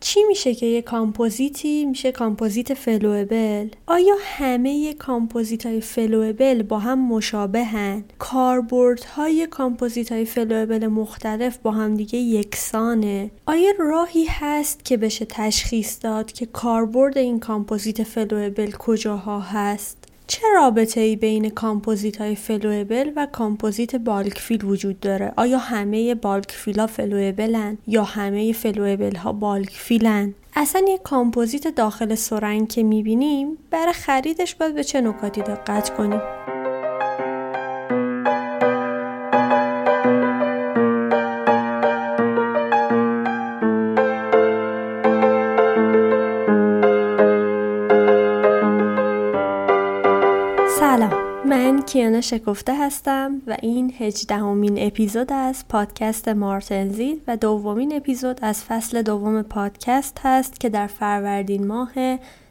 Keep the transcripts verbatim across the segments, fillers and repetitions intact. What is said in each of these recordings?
چی میشه که یه کامپوزیتی میشه کامپوزیت فلوئبل؟ آیا همه یه کامپوزیت های فلوئبل با هم مشابهن؟ کاربرد های کامپوزیت های فلوئبل مختلف با هم دیگه یکسانه؟ آیا راهی هست که بشه تشخیص داد که کاربرد این کامپوزیت فلوئبل کجاها هست؟ چه رابطه ای بین کامپوزیت های فلوئبل و کامپوزیت بالک فیل وجود داره؟ آیا همه بالک فیل ها فلوئبلن یا همه فلوئبل ها بالک فیلن؟ اصلا یک کامپوزیت داخل سرنگ که میبینیم برای خریدش باید به چه نکاتی دقت کنیم؟ کیانا شکفته هستم و این هجدهمین اپیزود از پادکست مارتنزید و دومین اپیزود از فصل دوم پادکست هست که در فروردین ماه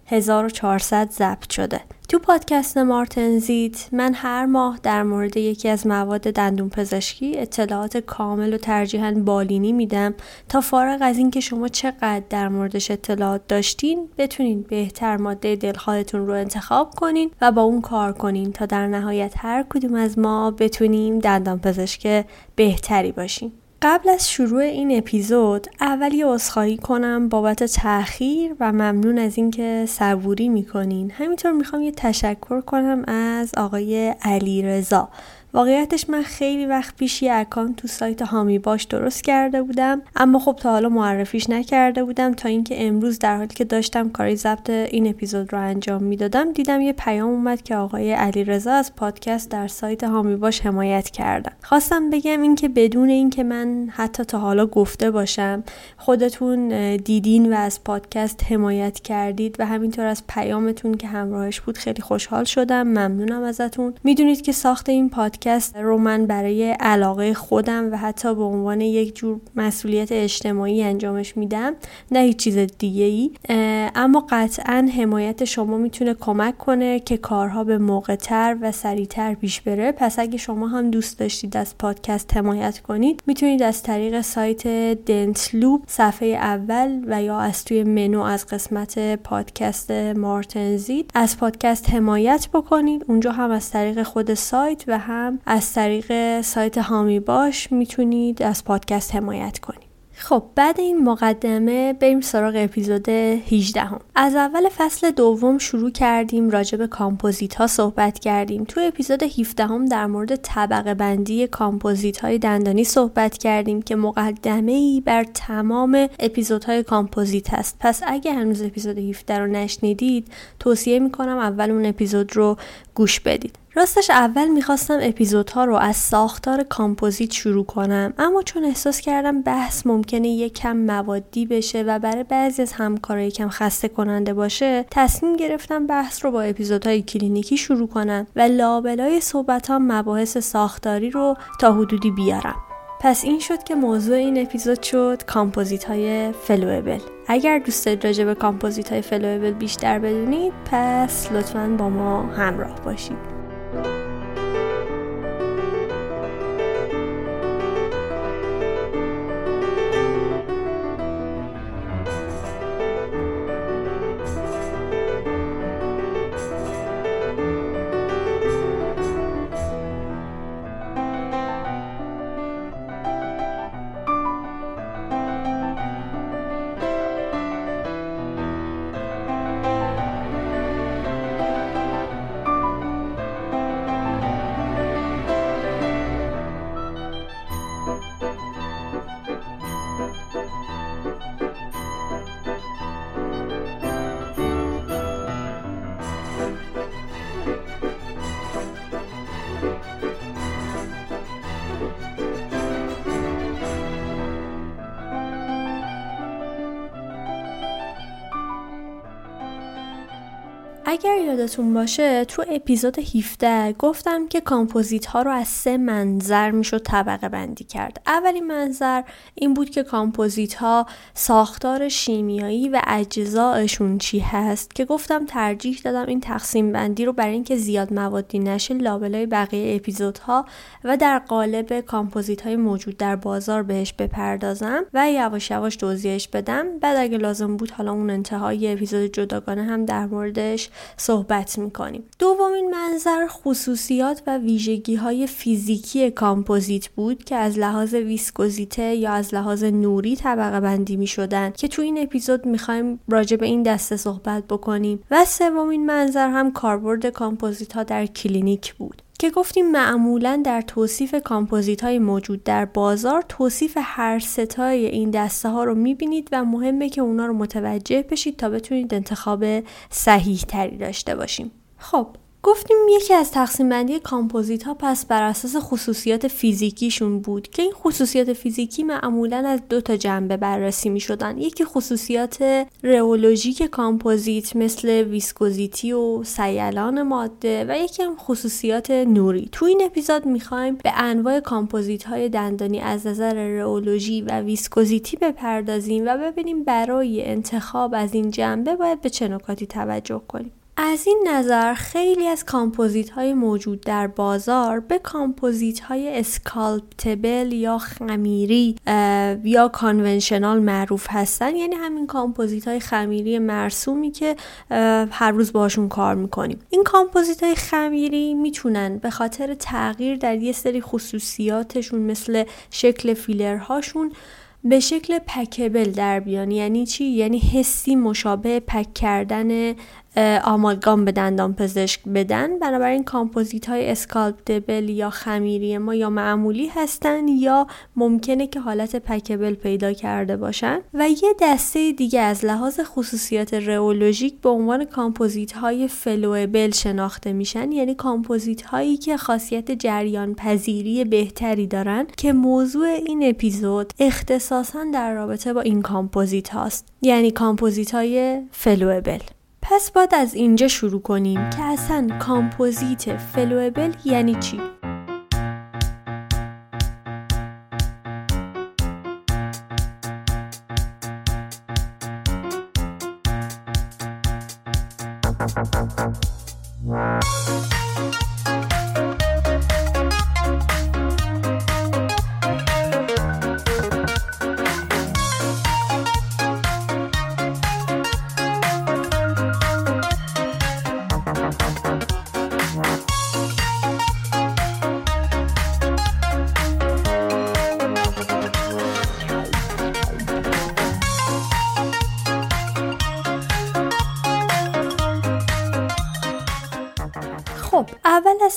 هزار و چهارصد ضبط شده. تو پادکست مارتنزید من هر ماه در مورد یکی از مواد دندون پزشکی اطلاعات کامل و ترجیحاً بالینی میدم تا فارغ از اینکه شما چقدر در موردش اطلاعات داشتین بتونین بهتر ماده دلخواهتون رو انتخاب کنین و با اون کار کنین تا در نهایت هر کدوم از ما بتونیم دندان پزشک بهتری باشیم. قبل از شروع این اپیزود اول یه عذرخواهی کنم بابت تأخیر و ممنون از اینکه صبوری میکنین. همینطور میخوام یه تشکر کنم از آقای علیرضا. واقعیتش من خیلی وقت پیش یه اکانت تو سایت هامیباش درست کرده بودم، اما خب تا حالا معرفیش نکرده بودم تا اینکه امروز در حالی که داشتم کاری ضبط این اپیزود رو انجام میدادم دیدم یه پیام اومد که آقای علیرضا از پادکست در سایت هامیباش حمایت کردن. خواستم بگم اینکه بدون اینکه من حتی تا حالا گفته باشم خودتون دیدین و از پادکست حمایت کردید و همینطور از پیامتون که همراهش بود خیلی خوشحال شدم. ممنونم ازتون. میدونید که ساخت این پادکست رو من برای علاقه خودم و حتی به عنوان یک جور مسئولیت اجتماعی انجامش میدم، نه هیچ چیز دیگه ای، اما قطعا حمایت شما میتونه کمک کنه که کارها به موقع تر و سریع تر پیش بره. پس اگه شما هم دوست داشتید از پادکست حمایت کنید میتونید از طریق سایت دنتلوب صفحه اول و یا از توی منو از قسمت پادکست مارتنزید از پادکست حمایت بکنید. اونجا هم از طریق خود سایت و هم از طریق سایت هامیباش میتونید از پادکست حمایت کنید. خب بعد این مقدمه بریم سراغ اپیزود هجده هم. از اول فصل دوم شروع کردیم، راجع به کامپوزیت ها صحبت کردیم. تو اپیزود هفده هم در مورد طبقه بندی کامپوزیت های دندانی صحبت کردیم که مقدمه‌ای بر تمام اپیزودهای کامپوزیت هست. پس اگه هنوز اپیزود هفده رو نشنیدید توصیه میکنم اول اون اپیزود رو گوش بدید. راستش اول میخواستم اپیزودها رو از ساختار کامپوزیت شروع کنم، اما چون احساس کردم بحث ممکنه یکم موادی بشه و برای بعضی از همکارا یکم خسته کننده باشه تصمیم گرفتم بحث رو با اپیزودهای کلینیکی شروع کنم و لابلای صحبت‌ها مباحث ساختاری رو تا حدودی بیارم. پس این شد که موضوع این اپیزود شد کامپوزیت‌های فلوئبل. اگر دوست دارید راجع به کامپوزیت‌های فلوئبل بیشتر بدونید پس لطفاً با ما همراه باشید. اگر یادتون باشه تو اپیزود هفده گفتم که کامپوزیت ها رو از سه منظر میشد طبقه بندی کرد. اولین منظر این بود که کامپوزیت ها ساختار شیمیایی و اجزایشون چی هست که گفتم ترجیح دادم این تقسیم بندی رو برای اینکه زیاد موادی نشه لابلای بقیه اپیزودها و در قالب کامپوزیت های موجود در بازار بهش بپردازم و یواش یواش توضیحش بدم. بعد اگه لازم بود حالا اون انتهای اپیزود جداگانه هم در موردش صحبت میکنیم. دومین منظر خصوصیات و ویژگی های فیزیکی کامپوزیت بود که از لحاظ ویسکوزیته یا از لحاظ نوری طبقه بندی می شدن که تو این اپیزود میخوایم راجع به این دسته صحبت بکنیم. و سومین منظر هم کاربرد کامپوزیت ها در کلینیک بود که گفتیم معمولاً در توصیف کامپوزیت‌های موجود در بازار توصیف هر ستای این دسته ها رو می‌بینید و مهمه که اونا رو متوجه بشید تا بتونید انتخاب صحیح تری داشته باشیم. خب گفتیم یکی از تقسیم بندی کامپوزیت ها پس بر اساس خصوصیات فیزیکیشون بود که این خصوصیات فیزیکی معمولا از دو تا جنبه بررسی می شدن. یکی خصوصیات رئولوژیک کامپوزیت مثل ویسکوزیتی و سیلان ماده و یکی هم خصوصیات نوری. تو این اپیزود می خوایم به انواع کامپوزیت های دندانی از نظر رئولوژی و ویسکوزیتی بپردازیم و ببینیم برای انتخاب از این جنبه باید به چه نکاتی توجه کنیم. از این نظر خیلی از کامپوزیت های موجود در بازار به کامپوزیت های اسکالپتبل یا خمیری یا کانونشنال معروف هستن، یعنی همین کامپوزیت های خمیری مرسومی که هر روز باشون کار میکنیم. این کامپوزیت های خمیری میتونن به خاطر تغییر در یه سری خصوصیاتشون مثل شکل فیلرهاشون به شکل پکبل در بیان. یعنی چی؟ یعنی حسی مشابه پک کردن آمالگام به دندان پزشک بدن. بنابراین کامپوزیت های اسکالپتبل یا خمیری ما یا معمولی هستن یا ممکنه که حالت پکبل پیدا کرده باشن. و یه دسته دیگه از لحاظ خصوصیات رئولوژیک به عنوان کامپوزیت های فلوئبل شناخته میشن، یعنی کامپوزیت هایی که خاصیت جریان پذیری بهتری دارن که موضوع این اپیزود اختصاصا در رابطه با این کامپوزیت هاست، یعنی کامپوزیت های فلوئبل. پس باید از اینجا شروع کنیم که اصلا کامپوزیت فلوئبل یعنی چی؟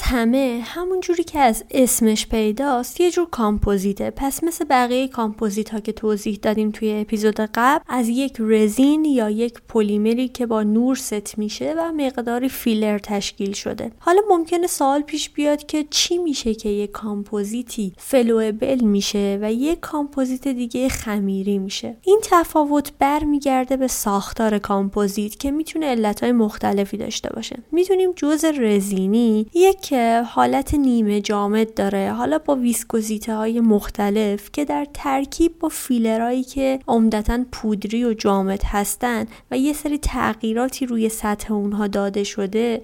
همه همون جوری که از اسمش پیداست یه جور کامپوزیته. پس مثل بقیه کامپوزیت ها که توضیح دادیم توی اپیزود قبل از یک رزین یا یک پلیمری که با نور ست میشه و مقداری فیلر تشکیل شده. حالا ممکنه سوال پیش بیاد که چی میشه که یک کامپوزیتی فلوئبل میشه و یک کامپوزیت دیگه خمیری میشه؟ این تفاوت برمیگرده به ساختار کامپوزیت که میتونه علت‌های مختلفی داشته باشه. میتونیم جزء رزینی یک حالت نیمه جامد داره، حالا با ویسکوزیته های مختلف که در ترکیب با فیلرهایی که عمدتاً پودری و جامد هستن و یه سری تغییراتی روی سطح اونها داده شده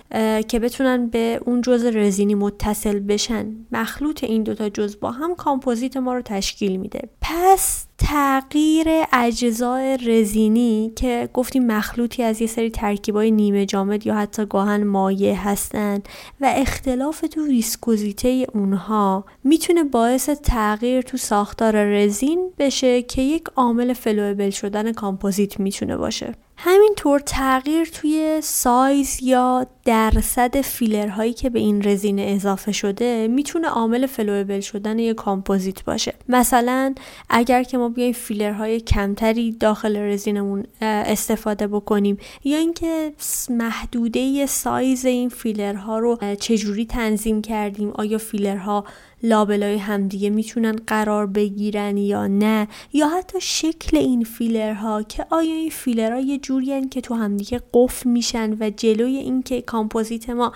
که بتونن به اون جزء رزینی متصل بشن. مخلوط این دوتا جزء با هم کامپوزیت ما رو تشکیل میده. پس تغییر اجزای رزینی که گفتیم مخلوطی از یه سری ترکیبای نیمه جامد یا حتی گاهن مایع هستن و اختلاف تو ویسکوزیته اونها میتونه باعث تغییر تو ساختار رزین بشه که یک عامل فلوئبل شدن کامپوزیت میتونه باشه. همینطور تغییر توی سایز یا درصد فیلرهایی که به این رزین اضافه شده میتونه عامل فلوئبل شدن یک کامپوزیت باشه. مثلا اگر که ما بیایم فیلرهای کمتری داخل رزینمون استفاده بکنیم یا اینکه محدوده سایز این فیلرها رو چجوری تنظیم کردیم، آیا فیلرها لابلای همدیگه میتونن قرار بگیرن یا نه، یا حتی شکل این فیلرها که آیا این فیلرها یه جوریان که تو همدیگه قفل میشن و جلوی این که کامپوزیت ما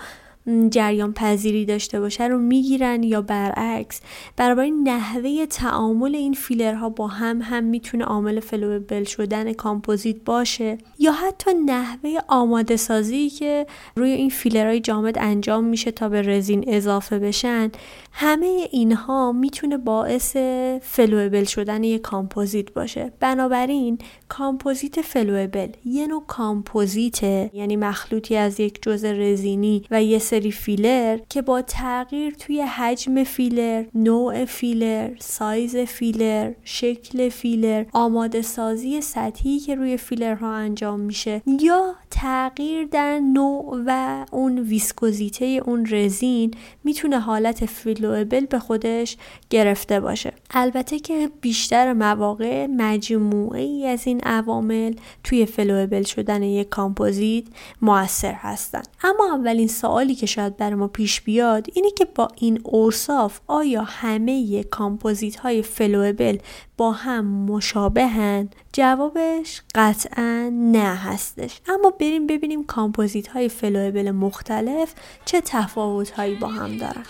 جریان پذیری داشته باشه رو میگیرن یا برعکس. برابر نحوه تعامل این فیلرها با هم هم میتونه عامل فلوئبل شدن کامپوزیت باشه، یا حتی نحوه آماده سازی که روی این فیلرهای جامد انجام میشه تا به رزین اضافه بشن. همه اینها میتونه باعث فلوئبل شدن یک کامپوزیت باشه. بنابراین کامپوزیت فلوئبل یه نوع کامپوزیته، یعنی مخلوطی از یک جزء رزینی و یه سری فیلر که با تغییر توی حجم فیلر، نوع فیلر، سایز فیلر، شکل فیلر، آماده سازی سطحی که روی فیلرها انجام میشه یا تغییر در نوع و اون ویسکوزیته اون رزین میتونه حالت فلوئبل به خودش گرفته باشه. البته که بیشتر مواقع مجموعه ای از این عوامل توی فلوئبل شدن یک کامپوزیت مؤثر هستن. اما اولین سوالی که شاید برای ما پیش بیاد اینه که با این اوصاف آیا همه کامپوزیت های فلوئبل با هم مشابهن؟ جوابش قطعا نه هستش. اما بریم ببینیم کامپوزیت های فلوئبل مختلف چه تفاوت هایی با هم دارن.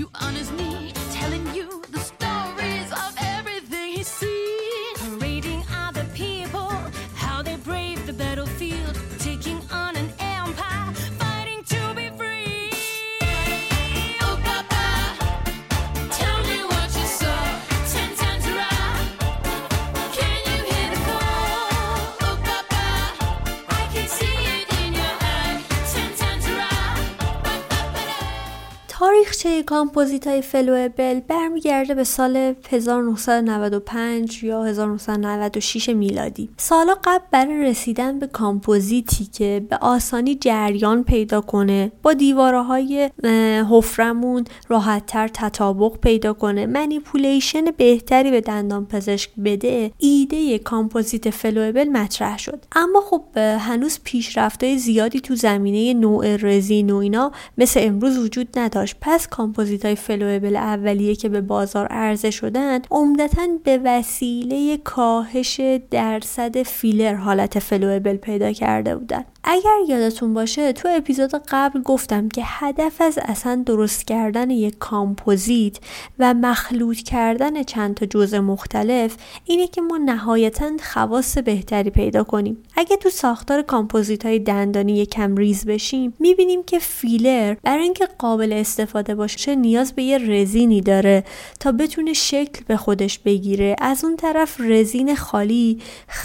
You on his knee, telling you the stories of everything he's seen, parading other people, how they brave the battlefield, taking on an empire, fighting to be free. Oh Papa, tell me what you saw, ten times around, can you hear the call? Oh Papa, I can see it in your eye, ten times around. تاریخچه کامپوزیت‌های فلوئبل برمیگرده به سال هزار و نهصد و نود و پنج یا هزار و نهصد و نود و شش میلادی. سالا قبل برای رسیدن به کامپوزیتی که به آسانی جریان پیدا کنه، با دیوارهای حفرمون راحت‌تر تطابق پیدا کنه، منیپولیشن بهتری به دندان پزشک بده، ایده کامپوزیت فلوئبل مطرح شد. اما خب هنوز پیشرفت‌های زیادی تو زمینه نوع رزین و اینا مثل امروز وجود نداشت. پس کامپوزیت‌های فلوئبل اولیه که به بازار عرضه شدن عمدتاً به وسیله کاهش درصد فیلر حالت فلوئبل پیدا کرده بودن. اگر یادتون باشه تو اپیزود قبل گفتم که هدف از اصلا درست کردن یک کامپوزیت و مخلوط کردن چند تا جزء مختلف اینه که ما نهایتاً خواص بهتری پیدا کنیم. اگه تو ساختار کامپوزیت‌های دندانی یکم ریز بشیم می‌بینیم که فیلر برای اینکه قابل استفاده باشه نیاز به یه رزینی داره تا بتونه شکل به خودش بگیره. از اون طرف رزین خالی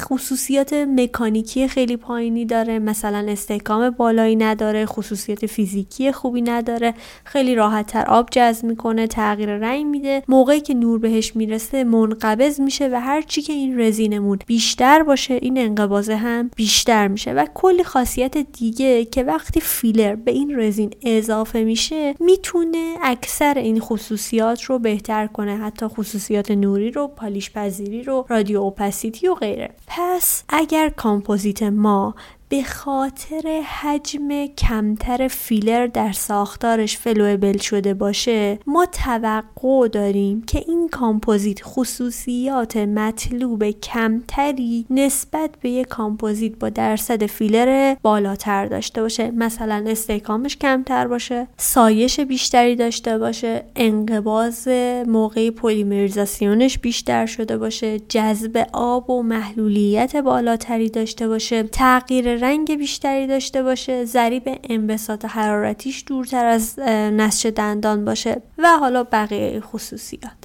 خصوصیات مکانیکی خیلی پایینی داره، مثلا استحکام بالایی نداره، خصوصیت فیزیکی خوبی نداره، خیلی راحت تر آب جذب میکنه، تغییر رنگ میده، موقعی که نور بهش میرسه منقبض میشه و هر چی که این رزینمون بیشتر باشه این انقباض هم بیشتر میشه و کلی خاصیت دیگه که وقتی فیلر به این رزین اضافه میشه میتونه اکثر این خصوصیات رو بهتر کنه، حتی خصوصیات نوری رو، پالیش پذیری رو، رادیو اوپاسیتی و غیره. پس اگر کامپوزیت ما به خاطر حجم کمتر فیلر در ساختارش فلوئبل شده باشه، ما توقع داریم که این کامپوزیت خصوصیات مطلوب کمتری نسبت به یک کامپوزیت با درصد فیلر بالاتر داشته باشه، مثلا استحکامش کمتر باشه، سایش بیشتری داشته باشه، انقباض موقع پلیمریزاسیونش بیشتر شده باشه، جذب آب و محلولیت بالاتری داشته باشه، تغییر رنگ بیشتری داشته باشه، ضریب انبساط حرارتیش دورتر از نسج دندان باشه و حالا بقیه خصوصیاتش.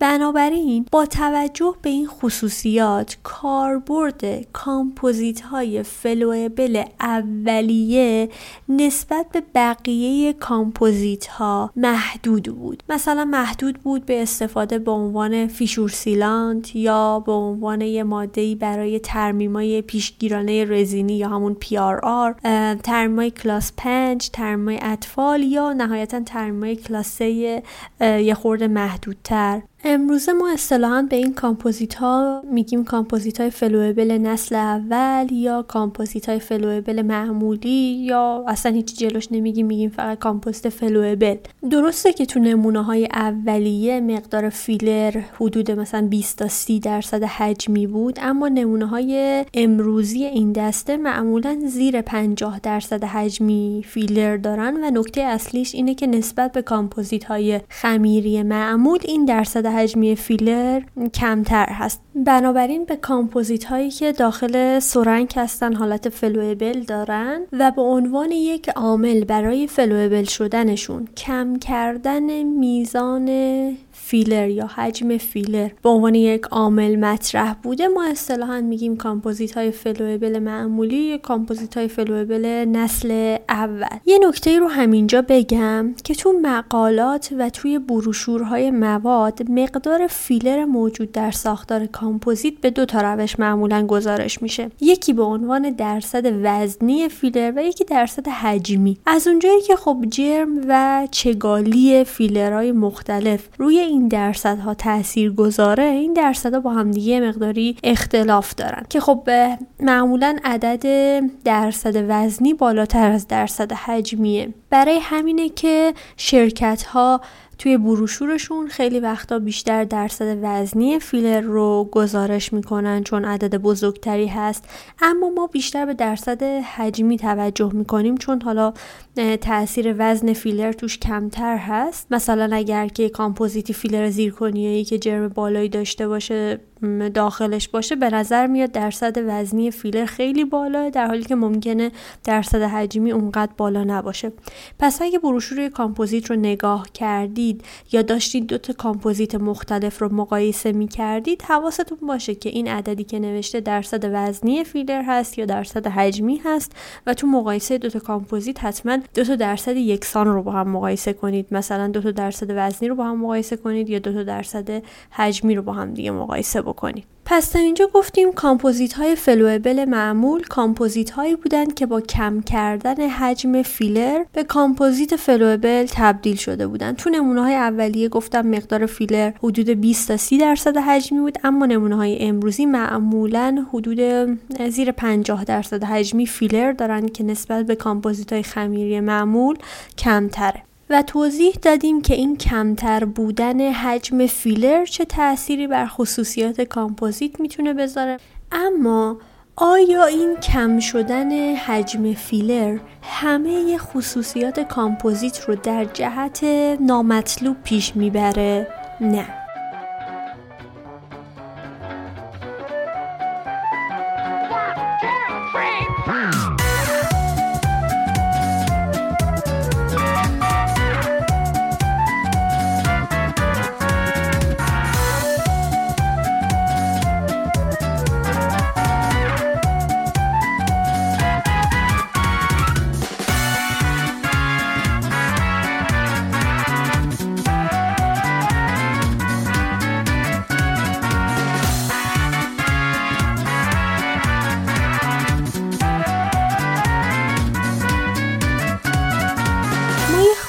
بنابراین با توجه به این خصوصیات کاربرد کامپوزیت‌های فلوئبل اولیه نسبت به بقیه کامپوزیت‌ها محدود بود. مثلا محدود بود به استفاده به عنوان فیشور سیلانت یا به عنوان یه ماده‌ای برای ترمیم‌های پیشگیرانه رزینی یا همون پی آر آر، ترمیم‌های کلاس پنج، ترمیم‌های اطفال یا نهایتاً ترمیم‌های کلاس سه یه خورده محدودتر. امروز ما اصطلاحاً به این کامپوزیت ها میگیم کامپوزیت های فلوئبل نسل اول یا کامپوزیت های فلوئبل معمولی یا اصلا هیچ جلوش نمیگیم، میگیم فقط کامپوزیت فلوئبل. درسته که تو نمونه های اولیه مقدار فیلر حدود مثلا بیست تا سی درصد حجمی بود، اما نمونه های امروزی این دسته معمولاً زیر پنجاه درصد حجمی فیلر دارن و نکته اصلیش اینه که نسبت به کامپوزیت های خمیری معمول این درصد حجمی فیلر کمتر هست. بنابراین به کامپوزیت هایی که داخل سرنگ هستن حالت فلوئبل دارن و به عنوان یک عامل برای فلوئبل شدنشون کم کردن میزان فیلر یا حجم فیلر به عنوان یک عامل مطرح بوده، ما اصطلاحاً میگیم کامپوزیت های فلوئبل معمولی، کامپوزیت های فلوئبل نسل اول. یه نکته رو همینجا بگم که تو مقالات و توی بروشورهای مواد مقدار فیلر موجود در ساختار کامپوزیت به دو تا روش معمولاً گزارش میشه، یکی به عنوان درصد وزنی فیلر و یکی درصد حجمی. از اونجایی که خب جرم و چگالی فیلرهای مختلف روی این درصدها تأثیر گذاره، این درصدها با هم دیگه مقداری اختلاف دارن که خب معمولاً عدد درصد وزنی بالاتر از درصد حجمیه. برای همینه که شرکت‌ها توی بروشورشون خیلی وقتا بیشتر درصد وزنی فیلر رو گزارش میکنن چون عدد بزرگتری هست، اما ما بیشتر به درصد حجمی توجه میکنیم چون حالا تأثیر وزن فیلر توش کمتر هست. مثلا اگر که کامپوزیتی فیلر زیرکونیایی که جرم بالایی داشته باشه داخلش باشه، به نظر میاد درصد وزنی فیلر خیلی بالاه، در حالی که ممکنه درصد حجمی اونقدر بالا نباشه. پس اگه بروشور کامپوزیت رو نگاه کردید یا داشتید دو تا کامپوزیت مختلف رو مقایسه می‌کردید، حواستون باشه که این عددی که نوشته درصد وزنی فیلر هست یا درصد حجمی هست و تو مقایسه دو تا کامپوزیت حتما دو تا درصد یکسان رو با هم مقایسه کنید. مثلا دو تا درصد وزنی رو با هم مقایسه کنید یا دو تا درصد حجمی رو با هم دیگه مقایسه بکنید. پس تا اینجا گفتیم کامپوزیت های فلوئبل معمول کامپوزیت هایی بودند که با کم کردن حجم فیلر به کامپوزیت فلوئبل تبدیل شده بودند. تو نمونه های اولیه گفتم مقدار فیلر حدود بیست تا سی درصد حجمی بود، اما نمونه های امروزی معمولاً حدود زیر پنجاه درصد حجمی فیلر دارند که نسبت به کامپوزیت های خمیری معمول کمتره. و توضیح دادیم که این کمتر بودن حجم فیلر چه تأثیری بر خصوصیات کامپوزیت میتونه بذاره. اما آیا این کم شدن حجم فیلر همه خصوصیات کامپوزیت رو در جهت نامطلوب پیش میبره؟ نه.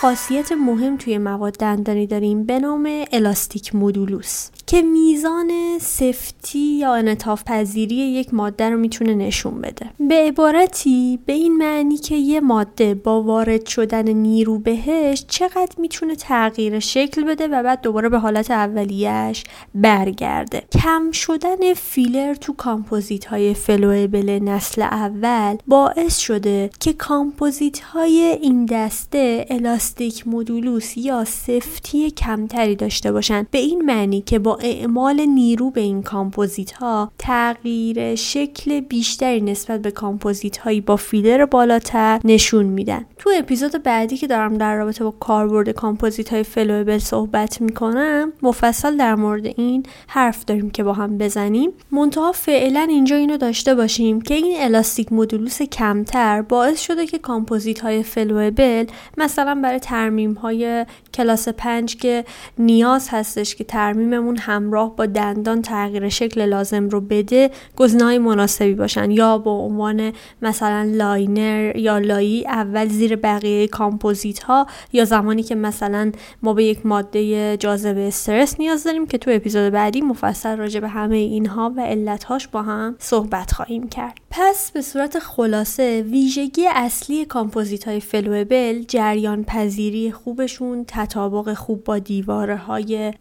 خاصیت مهم توی مواد دندانی داریم به نام الاستیک مودولوس که میزان سفتی یا انعطاف پذیری یک ماده رو میتونه نشون بده. به عبارتی به این معنی که یه ماده با وارد شدن نیرو بهش چقدر میتونه تغییر شکل بده و بعد دوباره به حالت اولیه‌اش برگرده. کم شدن فیلر تو کامپوزیت‌های فلوئبل نسل اول باعث شده که کامپوزیت‌های این دسته الاستیک مودولوس یا سفتی کمتری داشته باشن، به این معنی که با اعمال نیرو به این کامپوزیت ها تغییر شکل بیشتری نسبت به کامپوزیت هایی با فیلر بالاتر نشون میدن. تو اپیزود بعدی که دارم در رابطه با کاربرد کامپوزیت های فلوئبل صحبت میکنم مفصل در مورد این حرف داریم که با هم بزنیم. منتها فعلا اینجا اینو داشته باشیم که این الاستیک مدولوس کمتر باعث شده که کامپوزیت های فلوئبل مثلا برای ترمیم های کلاس پنج که نیاز هستش که ترمیممون همراه با دندان تغییر شکل لازم رو بده گزینه‌های مناسبی باشن، یا با عنوان مثلا لاینر یا لایی اول زیر بقیه کامپوزیت ها، یا زمانی که مثلا ما به یک ماده جاذب استرس نیاز داریم که تو اپیزود بعدی مفصل راجع به همه اینها و علت‌هاش با هم صحبت خواهیم کرد. پس به صورت خلاصه ویژگی اصلی کامپوزیت‌های فلوئبل جریان پذیری خوبشون، تطابق خوب با دیوارهای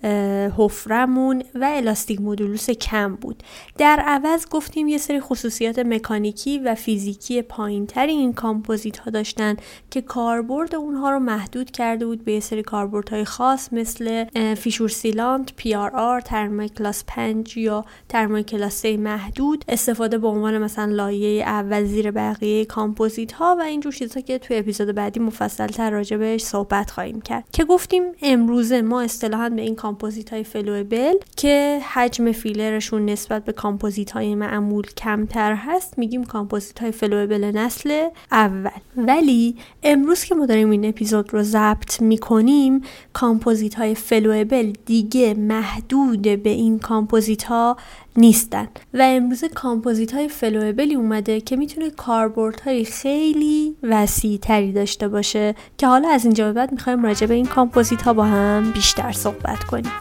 حفرمون و الاستیک مدولوس کم بود. در عوض گفتیم یه سری خصوصیات مکانیکی و فیزیکی پایین‌تر این کامپوزیت‌ها داشتن که کاربرد اونها رو محدود کرده بود به یه سری کاربردهای خاص مثل فیشور سیلانت، پی آر آر، ترمیم کلاس پنج یا ترمیم کلاس سه محدود، استفاده به عنوان مثلا لایه اول زیر بقیه کامپوزیت ها و اینجور چیزها که توی اپیزود بعدی مفصل تر راجع بهش صحبت خواهیم کرد. که گفتیم امروزه ما اصطلاحاً به این کامپوزیت های فلوئبل که حجم فیلرشون نسبت به کامپوزیت های معمول کمتر هست میگیم کامپوزیت های فلوئبل نسل اول. ولی امروز که ما داریم این اپیزود رو ضبط میکنیم کامپوزیت های فلوئبل دیگه محدود به این کامپوزیت ها نیستن و امروز کامپوزیت های فلوئبلی اومده که میتونه کاربرد های خیلی وسیع تری داشته باشه که حالا از اینجا به بعد میخوایم راجع به این کامپوزیت ها با هم بیشتر صحبت کنیم.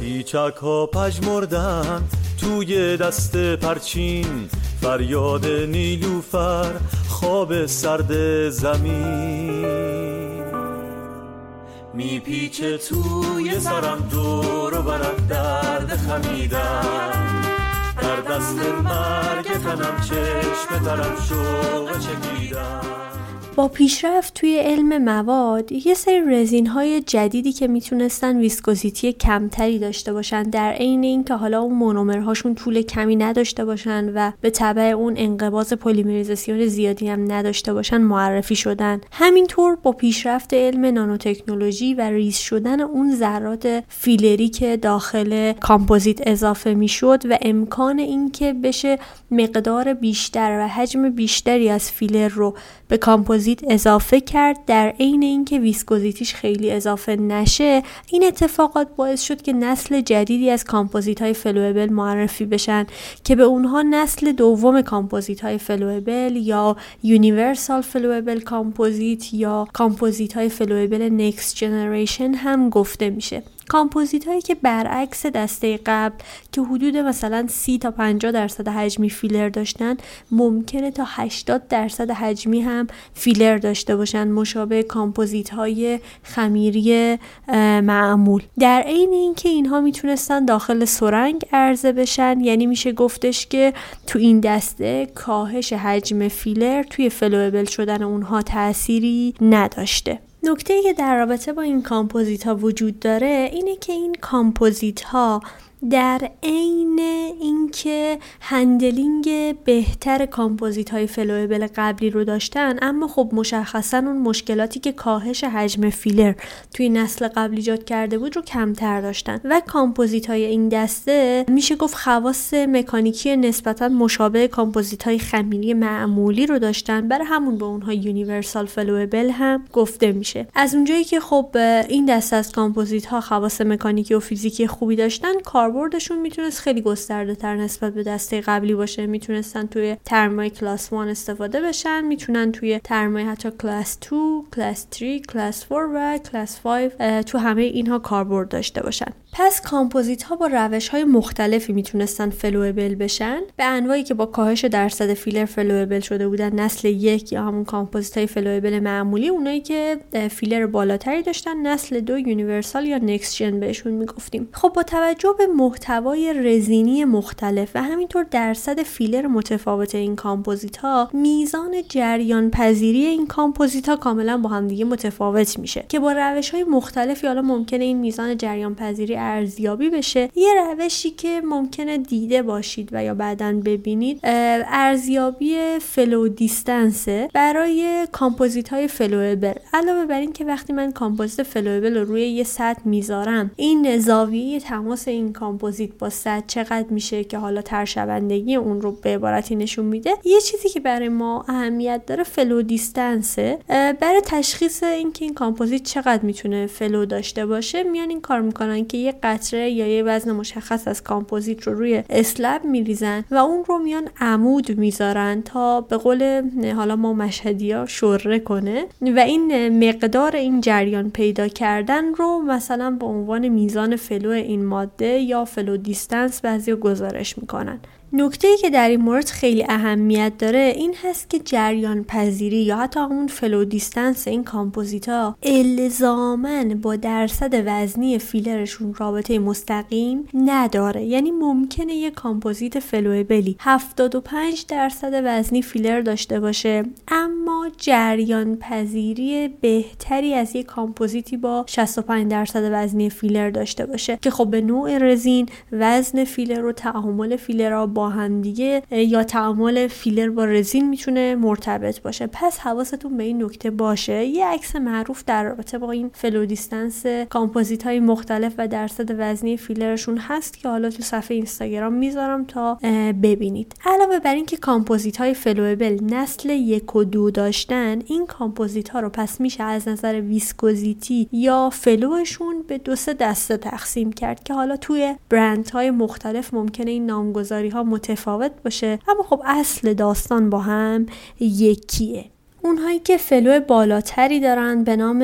پیچک ها پژمردن توی دست پرچین، فریاد نیلوفر خواب سرد زمین میپیچه توی سرم، دور و برم درد خمیدن، در دست مرگ تنم چشم ترم شوق چکیدن. با پیشرفت توی علم مواد یه سری رزین‌های جدیدی که میتونستن ویسکوزیتی کمتری داشته باشن در عین اینکه حالا اون مونومرهاشون طول کمی نداشته باشن و به تبع اون انقباض پلیمریزاسیون زیادی هم نداشته باشن معرفی شدن. همینطور با پیشرفت علم نانوتکنولوژی و ریز شدن اون ذرات فیلری که داخل کامپوزیت اضافه میشد و امکان اینکه بشه مقدار بیشتر و حجم بیشتری از فیلر رو به کامپوزیت اضافه کرد در عین اینکه ویسکوزیتیش خیلی اضافه نشه، این اتفاقات باعث شد که نسل جدیدی از کامپوزیت های فلوئبل معرفی بشن که به اونها نسل دوم کامپوزیت های فلوئبل یا یونیورسال فلوئبل کامپوزیت یا کامپوزیت های فلوئبل نکست جنریشن هم گفته میشه. کامپوزیت هایی که برعکس دسته قبل که حدود مثلا سی تا پنجاه درصد حجمی فیلر داشتن ممکنه تا هشتاد درصد حجمی هم فیلر داشته باشن، مشابه کامپوزیت های خمیری معمول. در عین اینکه اینها میتونستن داخل سرنگ عرضه بشن، یعنی میشه گفتش که تو این دسته کاهش حجم فیلر توی فلوئبل شدن اونها تأثیری نداشته. نکته‌ای که در رابطه با این کامپوزیت‌ها وجود داره اینه که این کامپوزیت‌ها در عین اینکه هندلینگ بهتر کامپوزیت های فلوئبل قبلی رو داشتن، اما خب مشخصا اون مشکلاتی که کاهش حجم فیلر توی نسل قبل ایجاد کرده بود رو کمتر داشتن و کامپوزیت های این دسته میشه گفت خواص مکانیکی نسبتا مشابه کامپوزیت های خمیری معمولی رو داشتن، برای همون به اونها یونیورسال فلوئبل هم گفته میشه. از اونجایی که خب این دسته از کامپوزیت ها خواص مکانیکی و فیزیکی خوبی داشتن، کاربردشون میتونست خیلی گسترده تر نسبت به دسته قبلی باشه. میتونستن توی ترمای کلاس یک استفاده بشن، میتونن توی ترمای حتی کلاس دو، کلاس سه، کلاس چهار و کلاس پنج تو همه اینها کاربرد داشته باشن. پس کامپوزیت ها با روش های مختلفی میتونستن فلوئبل بشن، به انواعی که با کاهش درصد فیلر فلوئبل شده بودن نسل یک یا همون کامپوزیت های فلوئبل معمولی، اونایی که فیلر بالاتری داشتن نسل دو یونیورسال یا نکست جن بهشون میگفتیم. خب با توجه به محتوای رزینی مختلف و همینطور درصد فیلر متفاوت این کامپوزیت ها، میزان جریان پذیری این کامپوزیت ها کاملا با هم دیگه متفاوت میشه که با روش های مختلفی حالا ممکنه این میزان جریان پذیری ارزیابی بشه. یه روشی که ممکنه دیده باشید و یا بعداً ببینید ارزیابی فلو دیستنس برای کامپوزیت های فلوئبل. علاوه بر این که وقتی من کامپوزیت فلوئبل رو روی یه سطح میذارم، این زاویه تماس این کامپوزیت با سطح چقدر میشه که حالا ترشبندگی اون رو به عبارتی نشون میده. یه چیزی که برای ما اهمیت داره فلو دیستنس. برای تشخیص اینکه این کامپوزیت چقدر میتونه فلو داشته باشه، میان این کار میکنن که یه قطره یا یه وزن مشخص از کامپوزیت رو روی اسلب میریزن و اون رو میان عمود میذارن تا به قول حالا ما مشهدی‌ها شره کنه و این مقدار این جریان پیدا کردن رو مثلا به عنوان میزان فلو این ماده یا فلو دیستنس بعضیا گزارش میکنن. نکته‌ای که در این مورد خیلی اهمیت داره این هست که جریان پذیری یا حتی همون فلو دیستنس این کامپوزیت‌ها الزاماً با درصد وزنی فیلرشون رابطه مستقیم نداره. یعنی ممکنه یک کامپوزیت فلوئبلی هفتاد و پنج درصد وزنی فیلر داشته باشه اما جریان پذیری بهتری از یک کامپوزیتی با شصت و پنج درصد وزنی فیلر داشته باشه که خب به نوع رزین، وزن فیلر و تعامل فیلر با هم دیگه یا تعامل فیلر با رزین میتونه مرتبط باشه. پس حواستون به این نکته باشه. یه عکس معروف در رابطه با این فلو دیستنس کامپوزیت های مختلف و درصد وزنی فیلرشون هست که حالا تو صفحه اینستاگرام میذارم تا ببینید. علاوه بر این که کامپوزیت های فلوئبل نسل یک و دو داشتن، این کامپوزیت ها رو پس میشه از نظر ویسکوزیتی یا فلوشون به دو سه دسته تقسیم کرد که حالا توی برندهای مختلف ممکنه این نامگذاری ها متفاوت باشه، اما خب اصل داستان با هم یکیه. اونهایی که فلو بالاتری دارن به نام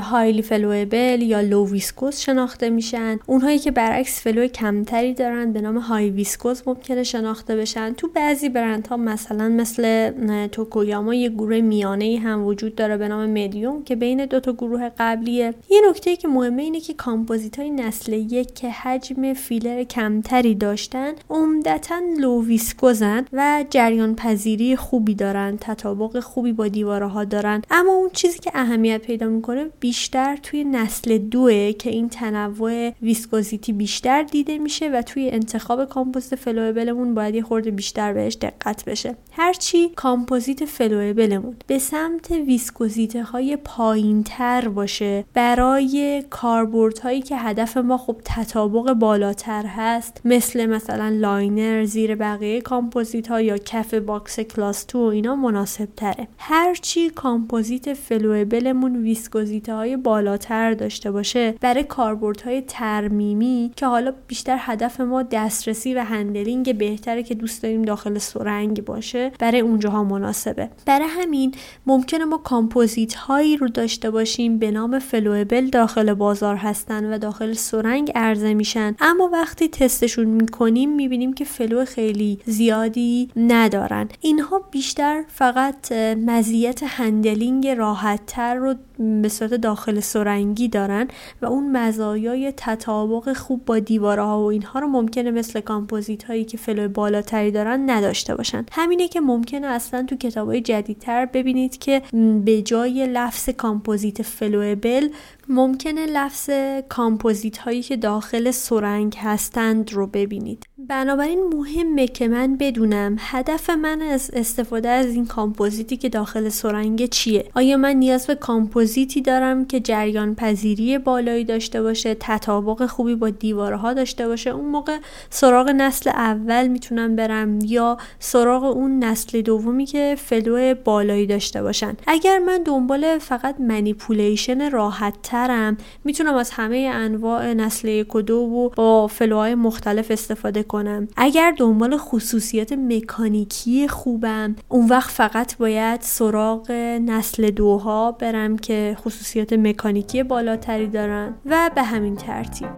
هایلی فلوئبل یا لو ویسکوز شناخته میشن، اونهایی که برعکس فلو کمتری دارن به نام های ویسکوز ممکنه شناخته بشن. تو بعضی برندها مثلا مثل توکویاما یه گروه میانه‌ای هم وجود داره به نام مدیوم که بین دو تا گروه قبلیه. یه نکته که مهمه اینه که کامپوزیت‌های نسل یک که حجم فیلر کمتری داشتن عمدتاً لو ویسکوزن و جریان پذیری خوبی دارن، تطابق خوبی با دیوارها دارن. اما اون چیزی که اهمیت پیدا میکنه بیشتر توی نسل دوه که این تنوع ویسکوزیتی بیشتر دیده میشه و توی انتخاب کامپوزیت فلوئبلمون باید یه خورده بیشتر بهش دقت بشه. هرچی کامپوزیت فلوئبلمون به سمت ویسکوزیته های پایین تر باشه برای کاربرد هایی که هدف ما خب تطابق بالاتر هست، مثل مثلا لاینر زیر بقیه کامپوزیت ها یا کف باکس کلاس دو، اینا مناسب تره. هرچی کامپوزیت فلوئبلمون ویسکوزیته های بالاتر داشته باشه برای کاربردهای ترمیمی که حالا بیشتر هدف ما دسترسی و هندلینگ بهتره که دوست داریم داخل سرنگ باشه، برای اونجاها مناسبه. برای همین ممکنه ما کامپوزیت هایی رو داشته باشیم به نام فلوئبل داخل بازار هستن و داخل سرنگ عرضه میشن، اما وقتی تستشون میکنیم میبینیم که فلو خیلی زیادی ندارن. اینها بیشتر فقط مزیت هندلینگ راحت‌تر رو به صورت داخل سرنگی دارن و اون مزایای تطابق خوب با دیوارها و اینها رو ممکنه مثل کامپوزیت هایی که فلو بالاتری دارن نداشته باشن. همینه که ممکنه اصلا تو کتابای جدیدتر ببینید که به جای لفظ کامپوزیت فلوئبل ممکنه لفظ کامپوزیت هایی که داخل سرنگ هستند رو ببینید. بنابراین مهمه که من بدونم هدف من از استفاده از این کامپوزیتی که داخل سرنگ چیه. آیا من نیاز به کامپوزیتی دارم که جریان پذیری بالایی داشته باشه، تطابق خوبی با دیوارها داشته باشه؟ اون موقع سراغ نسل اول میتونم برم یا سراغ اون نسل دومی که فلو بالایی داشته باشن. اگر من دنبال فقط منیپولیشن راحت ترم، میتونم از همه انواع نسل یک و دو و با فلوهای مختلف استفاده کنم. اگر دنبال خصوصیات مکانیکی خوبم، اون وقت فقط باید سراغ نسل دوها برم که خصوصیات مکانیکی بالاتری دارن و به همین ترتیب.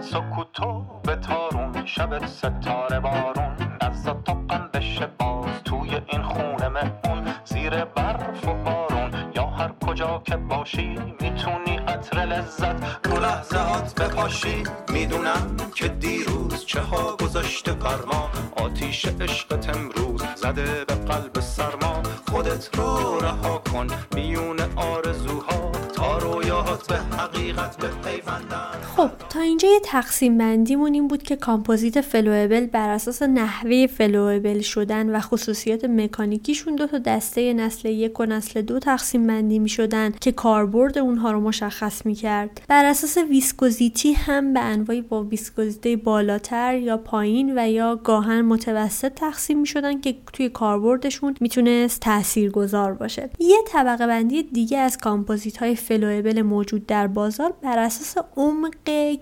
سکوتو به تارون شبت ستاره بارون دستا تا قندش باز توی این خونه مهون زیر برف و بارون یا هر کجا که باشی میتونی عطر لذت رو لحظه هات بپاشی میدونم که دیروز چه ها گذاشته قرما آتیش عشقت امروز زده به قلب سرما خودت رو رها کن میون آرزوها تا رویاهات به حقیقت بپیوندن. خب تا اینجا یه تقسیم بندیمون این بود که کامپوزیت فلوئبل بر اساس نحوه فلوئبل شدن و خصوصیات مکانیکیشون دو تا دسته نسل یک و نسل دو تقسیم بندی می شدن که کاربرد اونها رو مشخص می کرد. بر اساس ویسکوزیتی هم به انواعی با ویسکوزیتی بالاتر یا پایین و یا گاهن متوسط تقسیم می شدن که توی کاربردشون می تونست تاثیرگذار باشه. یه طبقه بندی دیگه از کامپوزیت های فلوئبل موجود در بازار بر اساس عمق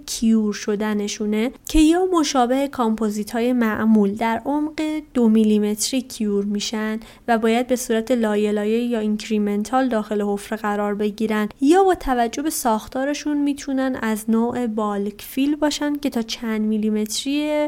کیور شدنشونه که یا مشابه کامپوزیت های معمول در عمق دو میلیمتری کیور میشن و باید به صورت لایه لایه یا اینکریمنتال داخل حفره قرار بگیرن یا با توجه به ساختارشون میتونن از نوع بالک فیل باشن که تا چند میلیمتری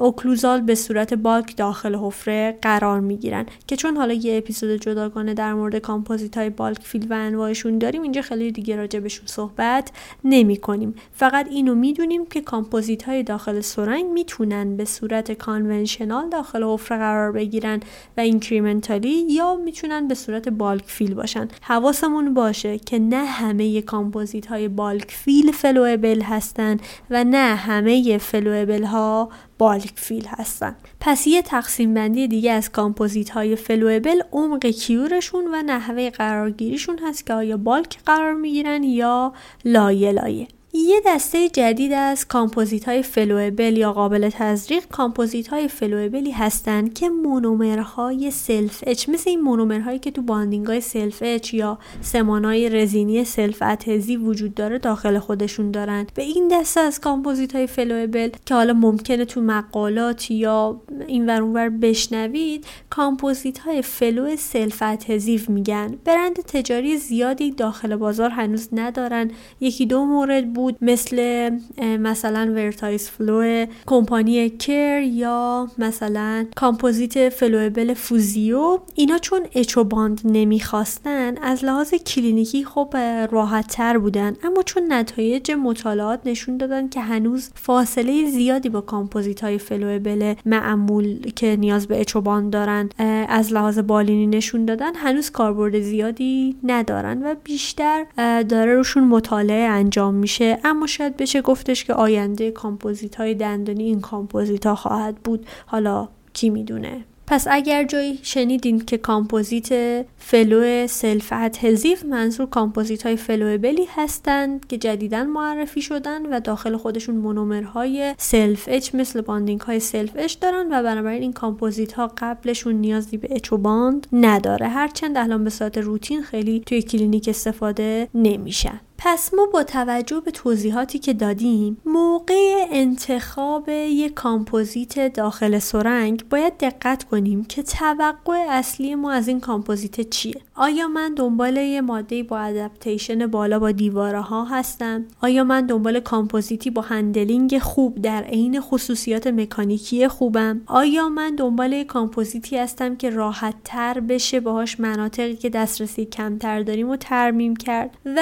اوکلوزال به صورت بالک داخل حفره قرار میگیرن که چون حالا یه اپیزود جداگانه در مورد کامپوزیت های بالک فیل و انواعشون داریم اینجا خیلی دیگه راجع بهشون صحبت نمی کنیم. فقط اینو میدونیم که کامپوزیت های داخل سرنگ میتونن به صورت کانونشنال داخل حفره قرار بگیرن و اینکریمنتالی یا میتونن به صورت بالک فیل باشن. حواسمون باشه که نه همه کامپوزیت های بالک فیل فلوئبل هستن و نه همه فلوئبل ها بالک فیل هستن. پس یه تقسیم بندی دیگه از کامپوزیت های فلوئبل عمق کیورشون و نحوه قرارگیریشون هست که آیا بالک قرار میگیرن یا لایه لایه. یه دسته جدید از کامپوزیت‌های فلوئبل یا قابل تزریق کامپوزیت‌های فلوئبلی هستند که مونومرهای سلف اچ مثل این مونومرهایی که تو باندینگ‌های سلف اچ یا سمانای رزینی سلف اتزی وجود داره داخل خودشون دارن. به این دسته از کامپوزیت‌های فلوئبل که حالا ممکنه تو مقالات یا اینور اونور بشنوید کامپوزیت‌های فلو سلف اتزیو میگن. برند تجاری زیادی داخل بازار هنوز ندارن. یکی دو مورد بود مثل مثلا ورتایز فلوه کمپانی کر یا مثلا کامپوزیت فلوئبل فوزیو. اینا چون اچو باند نمیخواستن از لحاظ کلینیکی خب راحت تر بودن اما چون نتایج مطالعات نشون دادن که هنوز فاصله زیادی با کامپوزیت های فلوئبل معمول که نیاز به اچو باند دارن از لحاظ بالینی نشون دادن هنوز کاربرد زیادی ندارن و بیشتر داره روشون مطالعه انجام میشه. اما شاید بشه گفتش که آینده کامپوزیت های دندانی این کامپوزیت ها خواهد بود. حالا کی میدونه؟ پس اگر جایی شنیدین که کامپوزیت فلو سلف ادهزیو منظور کامپوزیت های فلوئبلی هستند که جدیداً معرفی شدن و داخل خودشون مونومرهای سلف اچ مثل باندینگ های سلف اچ دارن و بنابراین این کامپوزیت ها قبلشون نیازی به اچو باند نداره هرچند الان به صورت روتین خیلی توی کلینیک استفاده نمیشن. پس ما با توجه به توضیحاتی که دادیم موقع انتخاب یک کامپوزیت داخل سرنگ باید دقت کنیم که توقع اصلی ما از این کامپوزیت چیه؟ آیا من دنبال یه ماده با ادپتیشن بالا با دیواره ها هستم؟ آیا من دنبال کامپوزیتی با هندلینگ خوب در عین خصوصیات مکانیکی خوبم؟ آیا من دنبال یه کامپوزیتی هستم که راحت تر بشه باهاش مناطقی که دسترسی کمتر داریم و ترمیم کرد و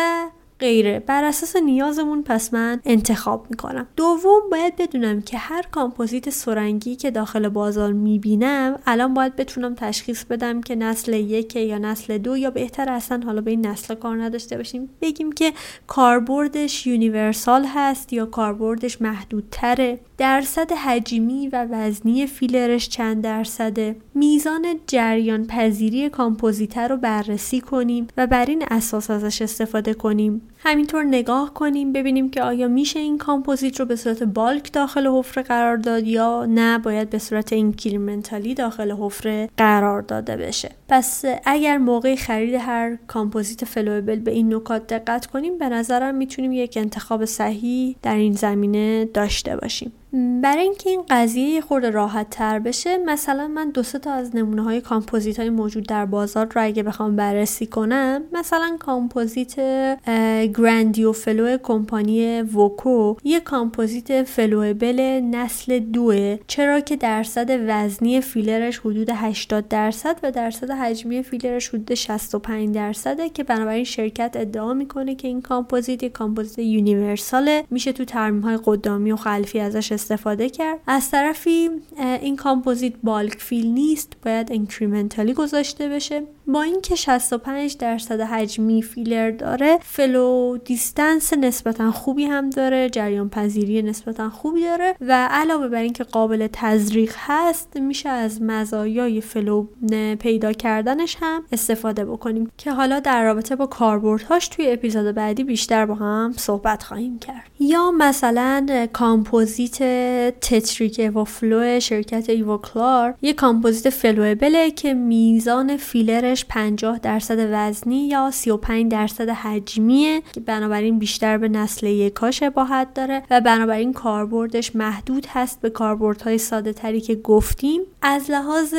غیره؟ بر اساس نیازمون پس من انتخاب میکنم. دوم باید بدونم که هر کامپوزیت سرنگی که داخل بازار میبینم الان باید بتونم تشخیص بدم که نسل یک یا نسل دو یا بهتر اصلا حالا به این نسل کار نداشته باشیم بگیم که کاربردش یونیورسال هست یا کاربردش محدودتره، درصد حجمی و وزنی فیلرش چند درصده، میزان جریان پذیری کامپوزیت رو بررسی کنیم و بر این اساس ازش استفاده کنیم. همینطور نگاه کنیم ببینیم که آیا میشه این کامپوزیت رو به صورت بالک داخل حفره قرار داد یا نه باید به صورت اینکریمنتالی داخل حفره قرار داده بشه. پس اگر موقع خرید هر کامپوزیت فلوئبل به این نکات دقت کنیم به نظرم میتونیم یک انتخاب صحیح در این زمینه داشته باشیم. برای اینکه این قضیه یه خورده راحت تر بشه، مثلا من دو سه تا از نمونه های کامپوزیت های موجود در بازار رو اگه بخوام بررسی کنم، مثلا کامپوزیت گراندیو فلو کمپانی ووکو یه کامپوزیت فلوئبل نسل دوه، چرا که درصد وزنی فیلرش حدود هشتاد درصد و درصد حجمی فیلرش حدود شصت و پنج درصده که بنابراین شرکت ادعا میکنه که این کامپوزیت یه کامپوزیت یونیورساله، میشه تو ترمیم های قدامی و خلفی ازش استفاده کرد. از طرفی این کامپوزیت بالک فیل نیست، باید اینکریمنتالی گذاشته بشه. با اینکه شصت و پنج درصد حجمی فیلر داره، فلو دیستنس نسبتا خوبی هم داره، جریان پذیری نسبتا خوبی داره و علاوه بر اینکه قابل تزریق هست، میشه از مزایای فلو پیدا کردنش هم استفاده بکنیم که حالا در رابطه با کاربردهاش توی اپیزود بعدی بیشتر با هم صحبت خواهیم کرد. یا مثلا کامپوزیت تتریک ایوافلوه شرکت ایوکلار یه کامپوزیت فلوئبله که میزان فیلرش پنجاه درصد وزنی یا سی و پنج درصد حجمیه که بنابراین بیشتر به نسل یکاش شباهت داره و بنابراین کاربردش محدود هست به کاربردهای ساده تری که گفتیم. از لحاظ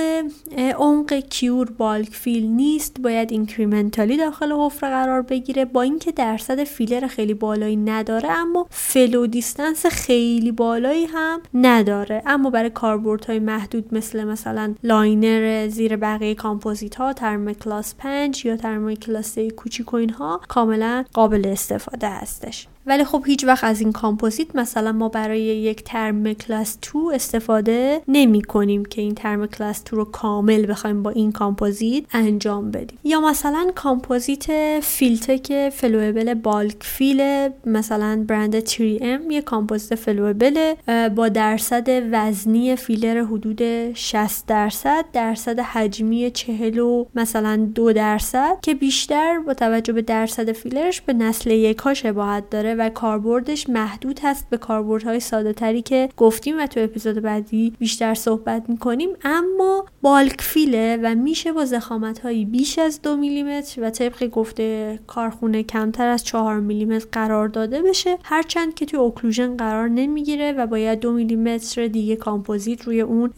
عمق کیور بالک فیل نیست، باید اینکریمنتالی داخل حفره قرار بگیره. با اینکه درصد فیلر خیلی بالایی نداره اما فلو دیستنس خیلی بالایی هم نداره، اما برای کاربردهای محدود مثل مثلا لاینر زیر بقیه کامپوزیت ها، ترم کلاس پنج یا ترم کلاس کوچیک و اینها کاملا قابل استفاده هستش. ولی خب هیچ وقت از این کامپوزیت مثلا ما برای یک ترم کلاس دو استفاده نمی کنیم که این ترم کلاس دو رو کامل بخوایم با این کامپوزیت انجام بدیم. یا مثلا کامپوزیت فیلتک فلوئبل بالک فیله مثلا برند سه ام یه کامپوزیت فلوئبل با درصد وزنی فیلر حدود شصت درصد، درصد حجمی چهل و مثلا دو درصد که بیشتر با توجه به درصد فیلرش به نسل یکا شباهت داره و کاربردش محدود هست به کاربردهای ساده تری که گفتیم و تو اپیزود بعدی بیشتر صحبت میکنیم، اما بالک فیله و میشه با ضخامت هایی بیش از دو میلیمتر و طبق گفته کارخونه کمتر از چهار میلیمتر قرار داده بشه، هرچند که توی اوکلوژن قرار نمیگیره و باید دو میلیمتر دیگه کامپوزیت روی اون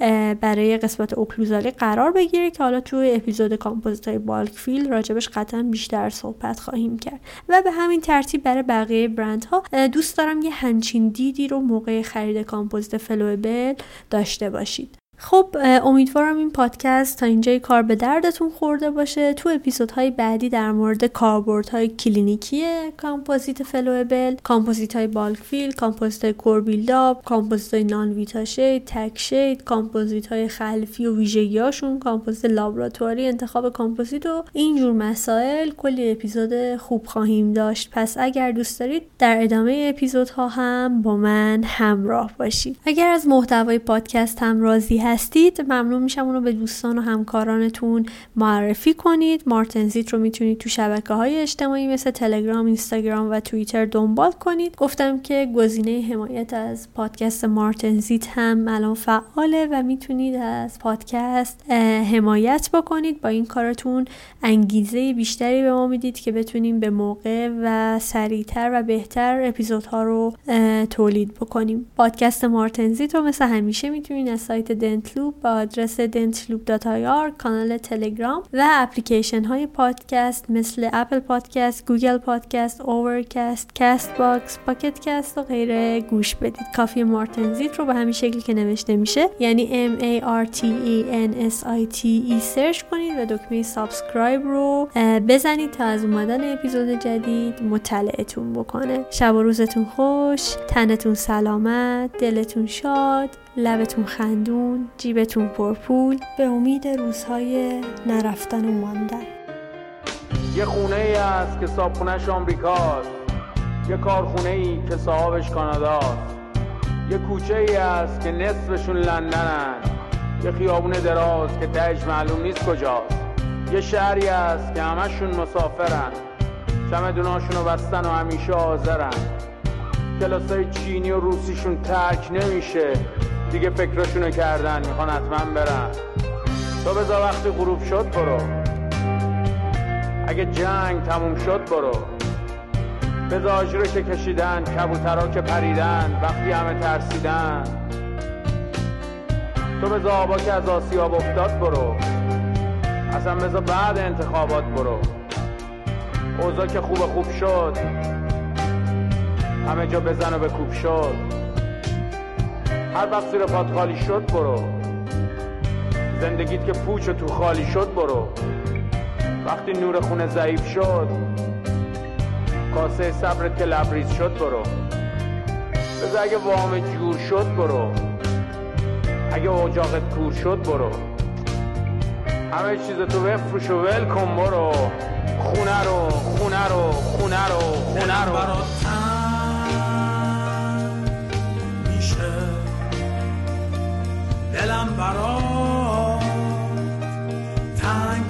برای قسمت اوکلوزالی قرار بگیره که حالا توی اپیزود کامپوزیت های بالک فیل راجبش قطعا بیشتر صحبت خواهیم کرد. و به همین ترتیب برای بقیه برندها دوست دارم یه همچین دیدی رو موقع خرید کامپوزیت فلوئبل داشته باشید. خب امیدوارم این پادکست تا اینجای کار به دردتون خورده باشه. تو اپیزودهای بعدی در مورد کاربردهای کلینیکی کامپوزیت فلوئبل، کامپوزیت‌های بالک فیل، کامپوزیت‌های کور بیلدآپ، کامپوزیت‌های نان ویتا شید، تک شید، کامپوزیت‌های خلفی و ویژگی‌هاشون، کامپوزیت لابراتواری، انتخاب کامپوزیت و اینجور مسائل کلی اپیزود خوب خواهیم داشت. پس اگر دوست دارید در ادامه اپیزودها هم با من همراه باشید. اگر از محتوای پادکست هم راضی هستید ممنون میشم اونو به دوستان و همکارانتون معرفی کنید. مارتنزید رو میتونید تو شبکه های اجتماعی مثل تلگرام، اینستاگرام و توییتر دنبال کنید. گفتم که گزینه حمایت از پادکست مارتنزید هم الان فعاله و میتونید از پادکست حمایت بکنید. با این کارتون انگیزه بیشتری به ما میدید که بتونیم به موقع و سریعتر و بهتر اپیزودها رو تولید بکنیم. پادکست مارتنزید رو مثل همیشه میتونید از سایت دنتلوب با آدرس دنتلوب دات آی آر، کانال تلگرام و اپلیکیشن های پادکست مثل اپل پادکست، گوگل پادکست، اورکست، کست باکس، پاکت کست و غیره گوش بدید. کافی مارتنزیت رو به همین شکلی که نوشته میشه، یعنی M A R T E N S I T E سرچ کنید و دکمه سابسکرایب رو بزنید تا از اومدن اپیزود جدید مطلعتون بکنه. شب و روزتون خوش، تنتون سلامت، دلتون شاد، لبتون خندون، جیبتون پرپول، به امید روزهای نرفتن و ماندن. یه خونه ای هست که صاحبخونه‌اش آمریکاست، یه کارخونه ای که صاحبش کاناداست، یه کوچه ای هست که نصفشون لندنن، یه خیابون دراز که تهش معلوم نیست کجاست، یه شهری هست که همشون مسافرن، چمدوناشونو بستن و همیشه حاضرن، کلاسای چینی و روسیشون ترک نمیشه، دیگه فکرشونو کردن میخوان حتما برن. تو بذار وقتی غروب شد برو، اگه جنگ تموم شد برو، بذار آجرو که کشیدن، کبوترا که پریدن، وقتی همه ترسیدن تو بذار آبا که از آسیاب افتاد برو، اصلا بذار بعد انتخابات برو. اوضاع که خوب خوب شد، همه جا بزن و بکوب شد. هر وقت زیر پات خالی شد برو، زندگیت که پوچ و تو خالی شد برو. وقتی نور خونه ضعیف شد، کاسه صبرت که لبریز شد برو. بذار اگه وام جور شد برو، اگه اجاقت کور شد برو. همه چیز تو بفروش و ول کن برو. خونه رو خونه رو خونه رو خونه رو دلم برات تنگ میشه، دلم برات تنگ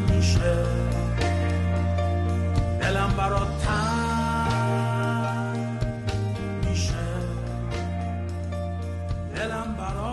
میشه، دلم برات